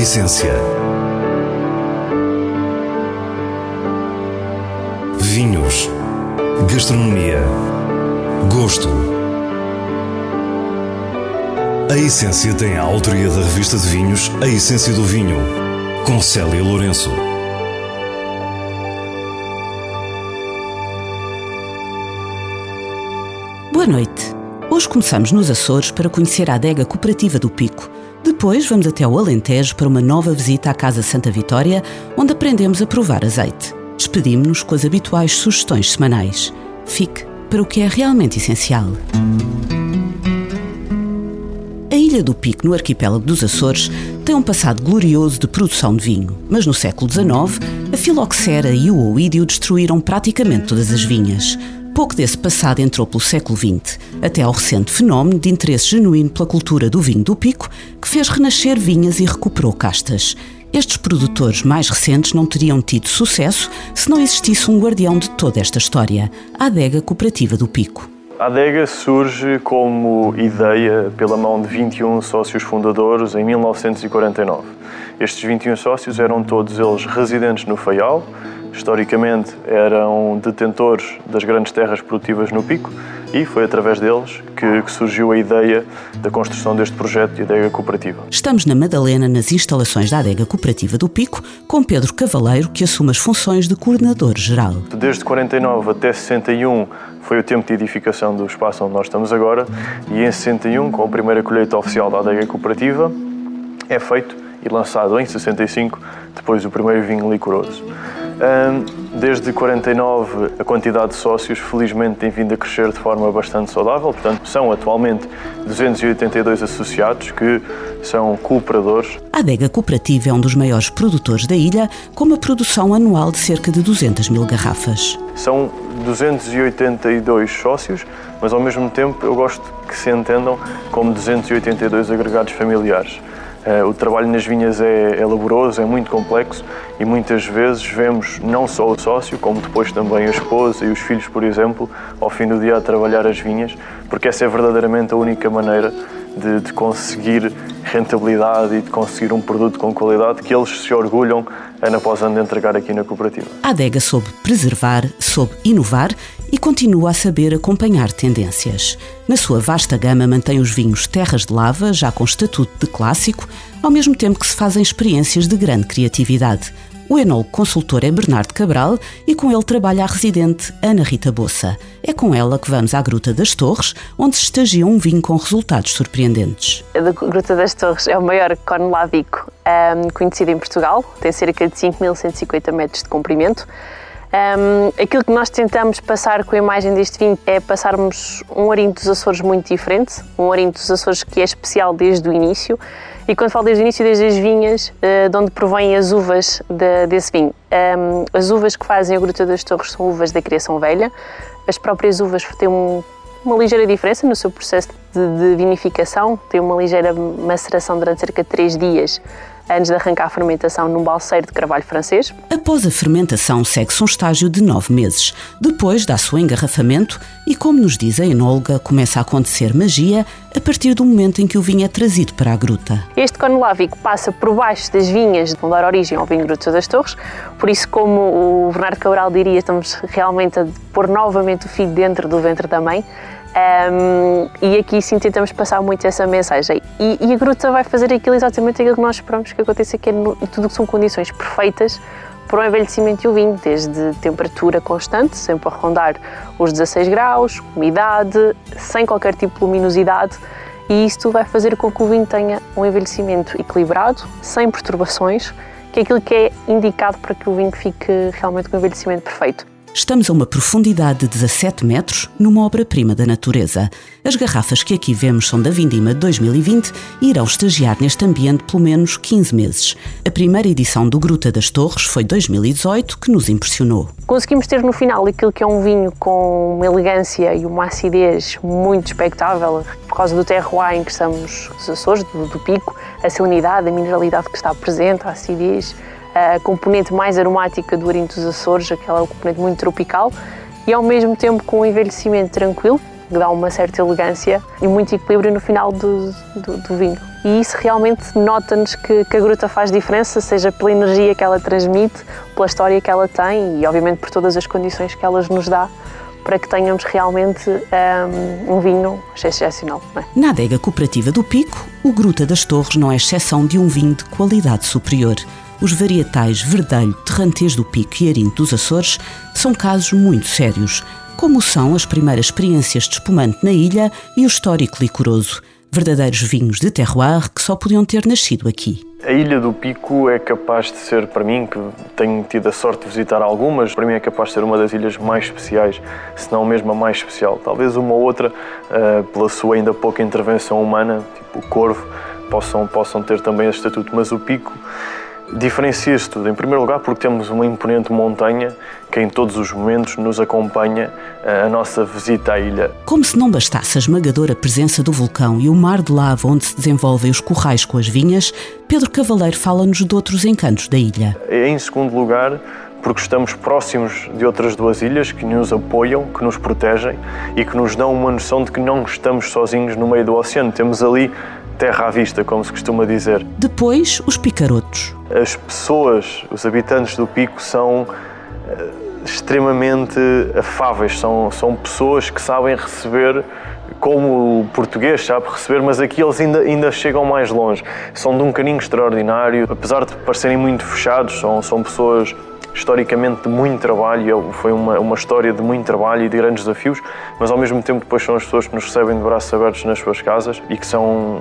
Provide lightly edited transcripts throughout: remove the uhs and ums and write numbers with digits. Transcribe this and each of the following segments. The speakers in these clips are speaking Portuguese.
essência. Vinhos, gastronomia, gosto. A Essência tem a autoria da revista de vinhos A Essência do Vinho, com Célia Lourenço. Boa noite. Hoje começamos nos Açores para conhecer a Adega Cooperativa do Pico. Depois vamos até o Alentejo para uma nova visita à Casa Santa Vitória, onde aprendemos a provar azeite. Despedimos-nos com as habituais sugestões semanais. Fique para o que é realmente essencial. A Ilha do Pico, no arquipélago dos Açores, tem um passado glorioso de produção de vinho, mas no século XIX, a filoxera e o oídio destruíram praticamente todas as vinhas. Pouco desse passado entrou pelo século XX, até ao recente fenómeno de interesse genuíno pela cultura do vinho do Pico, que fez renascer vinhas e recuperou castas. Estes produtores mais recentes não teriam tido sucesso se não existisse um guardião de toda esta história, a Adega Cooperativa do Pico. A adega surge como ideia pela mão de 21 sócios fundadores em 1949. Estes 21 sócios eram todos eles residentes no Faial, historicamente eram detentores das grandes terras produtivas no Pico e foi através deles que surgiu a ideia da construção deste projeto de adega cooperativa. Estamos na Madalena, nas instalações da Adega Cooperativa do Pico, com Pedro Cavaleiro, que assume as funções de coordenador-geral. Desde 49 até 61 foi o tempo de edificação do espaço onde nós estamos agora e em 61, com a primeira colheita oficial da adega cooperativa, é feito e lançado em 65, depois o primeiro vinho licoroso. Desde 49, a quantidade de sócios, felizmente, tem vindo a crescer de forma bastante saudável. Portanto, são atualmente 282 associados que são cooperadores. A Adega Cooperativa é um dos maiores produtores da ilha, com uma produção anual de cerca de 200 mil garrafas. São 282 sócios, mas ao mesmo tempo eu gosto que se entendam como 282 agregados familiares. O trabalho nas vinhas é laboroso, é muito complexo e muitas vezes vemos não só o sócio, como depois também a esposa e os filhos, por exemplo, ao fim do dia a trabalhar as vinhas, porque essa é verdadeiramente a única maneira de conseguir rentabilidade e de conseguir um produto com qualidade que eles se orgulham ano após ano de entregar aqui na cooperativa. A adega soube preservar, soube inovar e continua a saber acompanhar tendências. Na sua vasta gama mantém os vinhos Terras de Lava, já com estatuto de clássico, ao mesmo tempo que se fazem experiências de grande criatividade. O enólogo consultor é Bernardo Cabral e com ele trabalha a residente Ana Rita Boça. É com ela que vamos à Gruta das Torres, onde se estagia um vinho com resultados surpreendentes. A Gruta das Torres é o maior cone lávico conhecido em Portugal, tem cerca de 5.150 metros de comprimento. Aquilo que nós tentamos passar com a imagem deste vinho é passarmos um Arinto dos Açores muito diferente, um Arinto dos Açores que é especial desde o início e quando falo desde o início, desde as vinhas de onde provêm as uvas desse vinho. As uvas que fazem a Gruta das Torres são uvas da criação velha, as próprias uvas têm uma ligeira diferença no seu processo de vinificação, têm uma ligeira maceração durante cerca de 3 dias. Antes de arrancar a fermentação num balseiro de carvalho francês. Após a fermentação, segue-se um estágio de 9 meses. Depois dá-se o engarrafamento e, como nos diz a enóloga, começa a acontecer magia a partir do momento em que o vinho é trazido para a gruta. Este cone lávico passa por baixo das vinhas de dar origem ao vinho Gruta das Torres, por isso, como o Bernardo Cabral diria, estamos realmente a pôr novamente o filho dentro do ventre da mãe. E aqui sim tentamos passar muito essa mensagem e a gruta vai fazer aquilo exatamente aquilo que nós esperamos que aconteça, que é tudo que são condições perfeitas para o envelhecimento do vinho, desde temperatura constante, sempre a rondar os 16 graus, umidade, sem qualquer tipo de luminosidade e isso tudo vai fazer com que o vinho tenha um envelhecimento equilibrado, sem perturbações, que é aquilo que é indicado para que o vinho fique realmente com o envelhecimento perfeito. Estamos a uma profundidade de 17 metros numa obra-prima da natureza. As garrafas que aqui vemos são da Vindima de 2020 e irão estagiar neste ambiente pelo menos 15 meses. A primeira edição do Gruta das Torres foi 2018, que nos impressionou. Conseguimos ter no final aquilo que é um vinho com uma elegância e uma acidez muito expectável por causa do terroir em que estamos os Açores, do Pico, a salinidade, a mineralidade que está presente, a acidez. A componente mais aromática do Arinto dos Açores, aquela componente muito tropical, e ao mesmo tempo com um envelhecimento tranquilo, que dá uma certa elegância e muito equilíbrio no final do vinho. E isso realmente nota-nos que a gruta faz diferença, seja pela energia que ela transmite, pela história que ela tem e, obviamente, por todas as condições que ela nos dá para que tenhamos realmente um vinho excepcional. Não é? Na Adega Cooperativa do Pico, o Gruta das Torres não é exceção de um vinho de qualidade superior. Os varietais Verdelho, Terrantez do Pico e Arinto dos Açores são casos muito sérios, como são as primeiras experiências de espumante na ilha e o histórico licoroso. Verdadeiros vinhos de terroir que só podiam ter nascido aqui. A Ilha do Pico é capaz de ser, para mim, que tenho tido a sorte de visitar algumas, para mim é capaz de ser uma das ilhas mais especiais, se não mesmo a mais especial. Talvez uma outra, pela sua ainda pouca intervenção humana, tipo o Corvo, possam ter também esse estatuto, mas o Pico diferencia-se tudo. Em primeiro lugar, porque temos uma imponente montanha que em todos os momentos nos acompanha a nossa visita à ilha. Como se não bastasse a esmagadora presença do vulcão e o mar de lava onde se desenvolvem os currais com as vinhas, Pedro Cavaleiro fala-nos de outros encantos da ilha. Em segundo lugar, porque estamos próximos de outras duas ilhas que nos apoiam, que nos protegem e que nos dão uma noção de que não estamos sozinhos no meio do oceano. Temos ali terra à vista, como se costuma dizer. Depois, os picarotos. As pessoas, os habitantes do Pico, são extremamente afáveis, são pessoas que sabem receber, como o português sabe receber, mas aqui eles ainda chegam mais longe. São de um carinho extraordinário, apesar de parecerem muito fechados, são pessoas historicamente de muito trabalho, foi uma história de muito trabalho e de grandes desafios, mas ao mesmo tempo depois são as pessoas que nos recebem de braços abertos nas suas casas e que são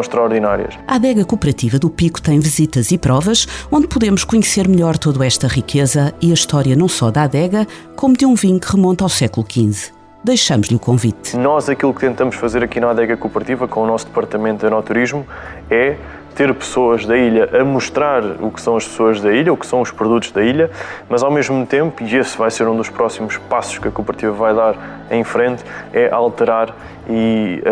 extraordinárias. A Adega Cooperativa do Pico tem visitas e provas, onde podemos conhecer melhor toda esta riqueza e a história não só da adega, como de um vinho que remonta ao século XV. Deixamos-lhe o convite. Nós aquilo que tentamos fazer aqui na Adega Cooperativa, com o nosso departamento de enoturismo, é ter pessoas da ilha a mostrar o que são as pessoas da ilha, o que são os produtos da ilha, mas ao mesmo tempo, e esse vai ser um dos próximos passos que a cooperativa vai dar em frente, é alterar e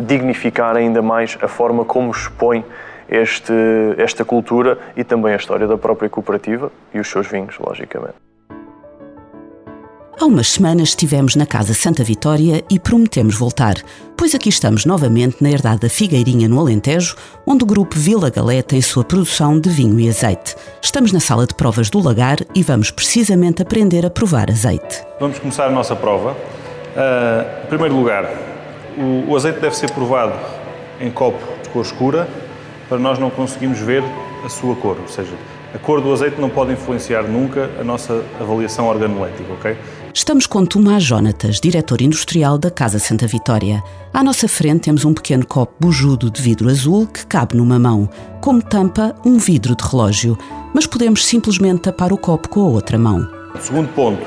dignificar ainda mais a forma como expõe esta cultura e também a história da própria cooperativa e os seus vinhos, logicamente. Há umas semanas estivemos na Casa Santa Vitória e prometemos voltar, pois aqui estamos novamente na herdade da Figueirinha, no Alentejo, onde o Grupo Vila Galé tem sua produção de vinho e azeite. Estamos na sala de provas do lagar e vamos precisamente aprender a provar azeite. Vamos começar a nossa prova. Em primeiro lugar, o azeite deve ser provado em copo de cor escura, para nós não conseguirmos ver a sua cor, ou seja, a cor do azeite não pode influenciar nunca a nossa avaliação organolética, ok? Estamos com Tomás Jónatas, diretor industrial da Casa Santa Vitória. À nossa frente temos um pequeno copo bujudo de vidro azul que cabe numa mão, como tampa um vidro de relógio, mas podemos simplesmente tapar o copo com a outra mão. Segundo ponto,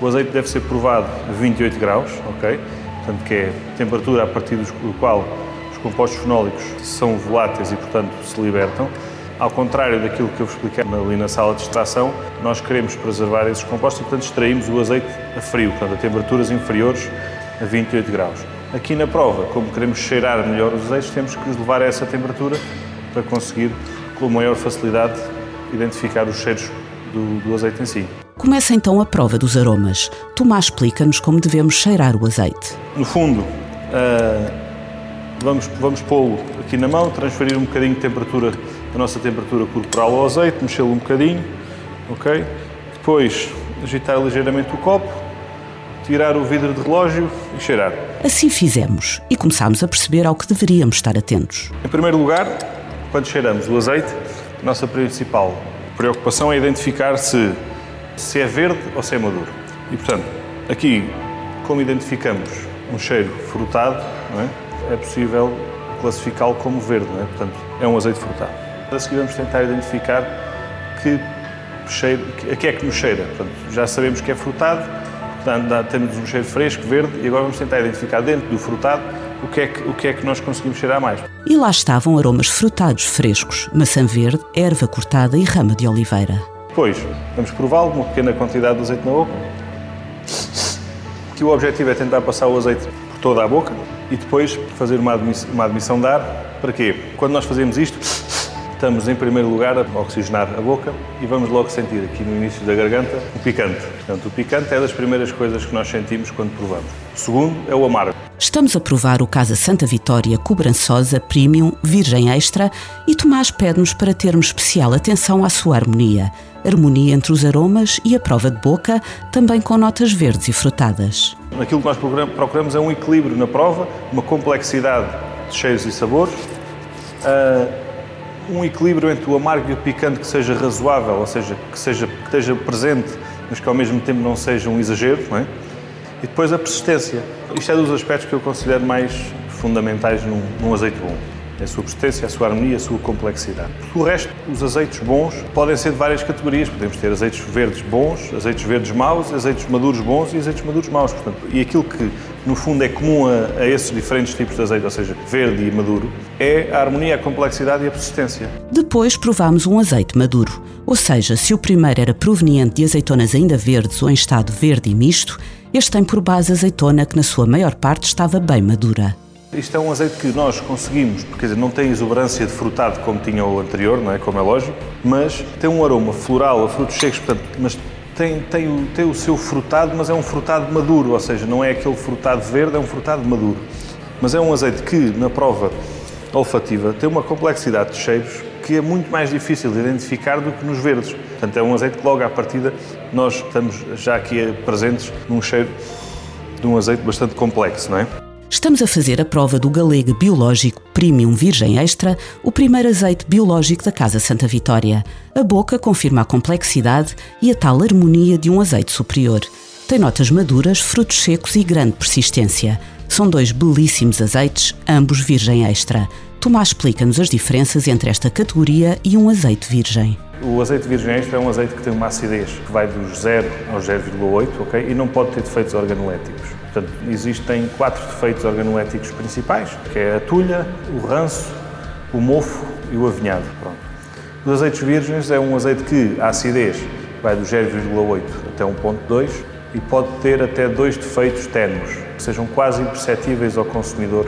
o azeite deve ser provado a 28 graus, ok? Portanto, que é a temperatura a partir do qual os compostos fenólicos são voláteis e, portanto, se libertam. Ao contrário daquilo que eu vos expliquei ali na sala de extração, nós queremos preservar esses compostos e, portanto, extraímos o azeite a frio, portanto, a temperaturas inferiores a 28 graus. Aqui na prova, como queremos cheirar melhor os azeites, temos que os levar a essa temperatura para conseguir, com maior facilidade, identificar os cheiros do azeite em si. Começa então a prova dos aromas. Tomás explica-nos como devemos cheirar o azeite. No fundo, vamos pô-lo aqui na mão, transferir um bocadinho de temperatura, a nossa temperatura corporal ao azeite, mexê-lo um bocadinho, ok? Depois, agitar ligeiramente o copo, tirar o vidro de relógio e cheirar. Assim fizemos e começámos a perceber ao que deveríamos estar atentos. Em primeiro lugar, quando cheiramos o azeite, a nossa principal preocupação é identificar se é verde ou se é maduro. E, portanto, aqui, como identificamos um cheiro frutado, não é? É possível classificá-lo como verde, não é? Portanto, é um azeite frutado. A seguir vamos tentar identificar a que é que nos cheira. Portanto, já sabemos que é frutado, portanto, temos um cheiro fresco, verde, e agora vamos tentar identificar dentro do frutado o que é que nós conseguimos cheirar mais. E lá estavam aromas frutados frescos, maçã verde, erva cortada e rama de oliveira. Depois, vamos prová-lo, uma pequena quantidade de azeite na boca. Aqui o objetivo é tentar passar o azeite por toda a boca e depois fazer uma admissão de ar. Para quê? Quando nós fazemos isto, Estamos, em primeiro lugar, a oxigenar a boca e vamos logo sentir aqui no início da garganta o picante. Portanto, o picante é das primeiras coisas que nós sentimos quando provamos. O segundo é o amargo. Estamos a provar o Casa Santa Vitória Cobrançosa Premium Virgem Extra e Tomás pede-nos para termos especial atenção à sua harmonia. Harmonia entre os aromas e a prova de boca, também com notas verdes e frutadas. Aquilo que nós procuramos é um equilíbrio na prova, uma complexidade de cheiros e sabores, um equilíbrio entre o amargo e o picante que seja razoável, ou seja, que esteja presente, mas que ao mesmo tempo não seja um exagero, não é? E depois a persistência. Isto é dos aspectos que eu considero mais fundamentais num azeite bom. A sua persistência, a sua harmonia, a sua complexidade. O resto, os azeites bons, podem ser de várias categorias. Podemos ter azeites verdes bons, azeites verdes maus, azeites maduros bons e azeites maduros maus. Portanto, e aquilo que, no fundo, é comum a esses diferentes tipos de azeite, ou seja, verde e maduro, é a harmonia, a complexidade e a persistência. Depois provámos um azeite maduro. Ou seja, se o primeiro era proveniente de azeitonas ainda verdes ou em estado verde e misto, este tem por base azeitona que, na sua maior parte, estava bem madura. Isto é um azeite que nós conseguimos, porque quer dizer, não tem exuberância de frutado como tinha o anterior, não é? Como é lógico, mas tem um aroma floral a frutos secos, portanto, mas tem o seu frutado, mas é um frutado maduro, ou seja, não é aquele frutado verde, é um frutado maduro. Mas é um azeite que, na prova olfativa, tem uma complexidade de cheiros que é muito mais difícil de identificar do que nos verdes. Portanto, é um azeite que logo à partida nós estamos já aqui presentes num cheiro de um azeite bastante complexo, não é? Estamos a fazer a prova do Galego Biológico Premium Virgem Extra, o primeiro azeite biológico da Casa Santa Vitória. A boca confirma a complexidade e a tal harmonia de um azeite superior. Tem notas maduras, frutos secos e grande persistência. São dois belíssimos azeites, ambos Virgem Extra. Tomás explica-nos as diferenças entre esta categoria e um azeite virgem. O azeite virgem extra é um azeite que tem uma acidez que vai dos 0 aos 0,8, ok? E não pode ter defeitos organoléticos. Portanto, existem 4 defeitos organoléticos principais, que é a tulha, o ranço, o mofo e o avinhado. Pronto. Os azeites virgens é um azeite que a acidez vai do 0,8 até 1,2 e pode ter até 2 defeitos ténues, que sejam quase imperceptíveis ao consumidor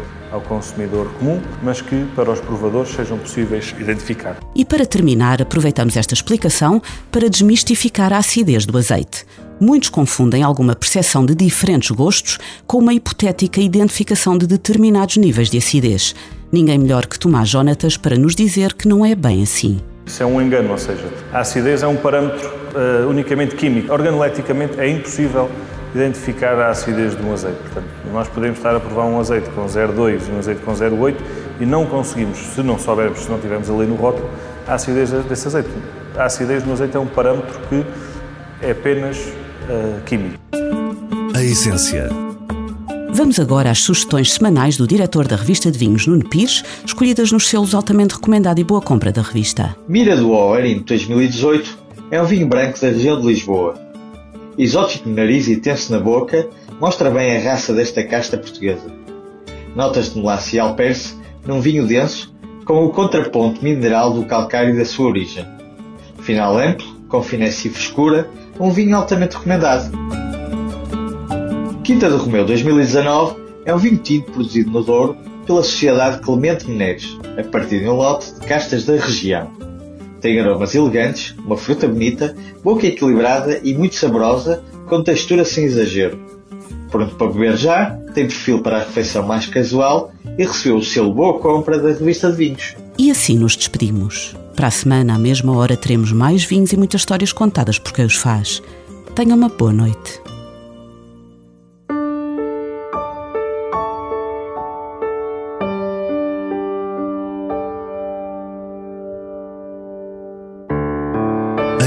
comum, mas que para os provadores sejam possíveis identificar. E para terminar, aproveitamos esta explicação para desmistificar a acidez do azeite. Muitos confundem alguma percepção de diferentes gostos com uma hipotética identificação de determinados níveis de acidez. Ninguém melhor que Tomás Jónatas para nos dizer que não é bem assim. Isso é um engano, ou seja, a acidez é um parâmetro unicamente químico. Organoleticamente é impossível identificar a acidez de um azeite. Portanto, nós podemos estar a provar um azeite com 0,2 e um azeite com 0,8 e não conseguimos, se não tivermos ali no rótulo, a acidez desse azeite. A acidez no azeite é um parâmetro que é apenas químico. A essência. Vamos agora às sugestões semanais do diretor da revista de vinhos, Nuno Pires, escolhidas nos selos altamente recomendado e boa compra da revista. Mira do Oerim, 2018, é um vinho branco da região de Lisboa. Exótico no nariz e tenso na boca, mostra bem a raça desta casta portuguesa. Notas de melancia e alperce num vinho denso, com o contraponto mineral do calcário da sua origem. Final amplo, com finesse e frescura, um vinho altamente recomendado. Quinta do Romeu 2019 é um vinho tinto produzido no Douro pela Sociedade Clemente de Menezes, a partir de um lote de castas da região. Tem aromas elegantes, uma fruta bonita, boca equilibrada e muito saborosa, com textura sem exagero. Pronto para beber já, tem perfil para a refeição mais casual e recebeu o selo Boa Compra da revista de vinhos. E assim nos despedimos. Para a semana, à mesma hora, teremos mais vinhos e muitas histórias contadas por quem os faz. Tenha uma boa noite. A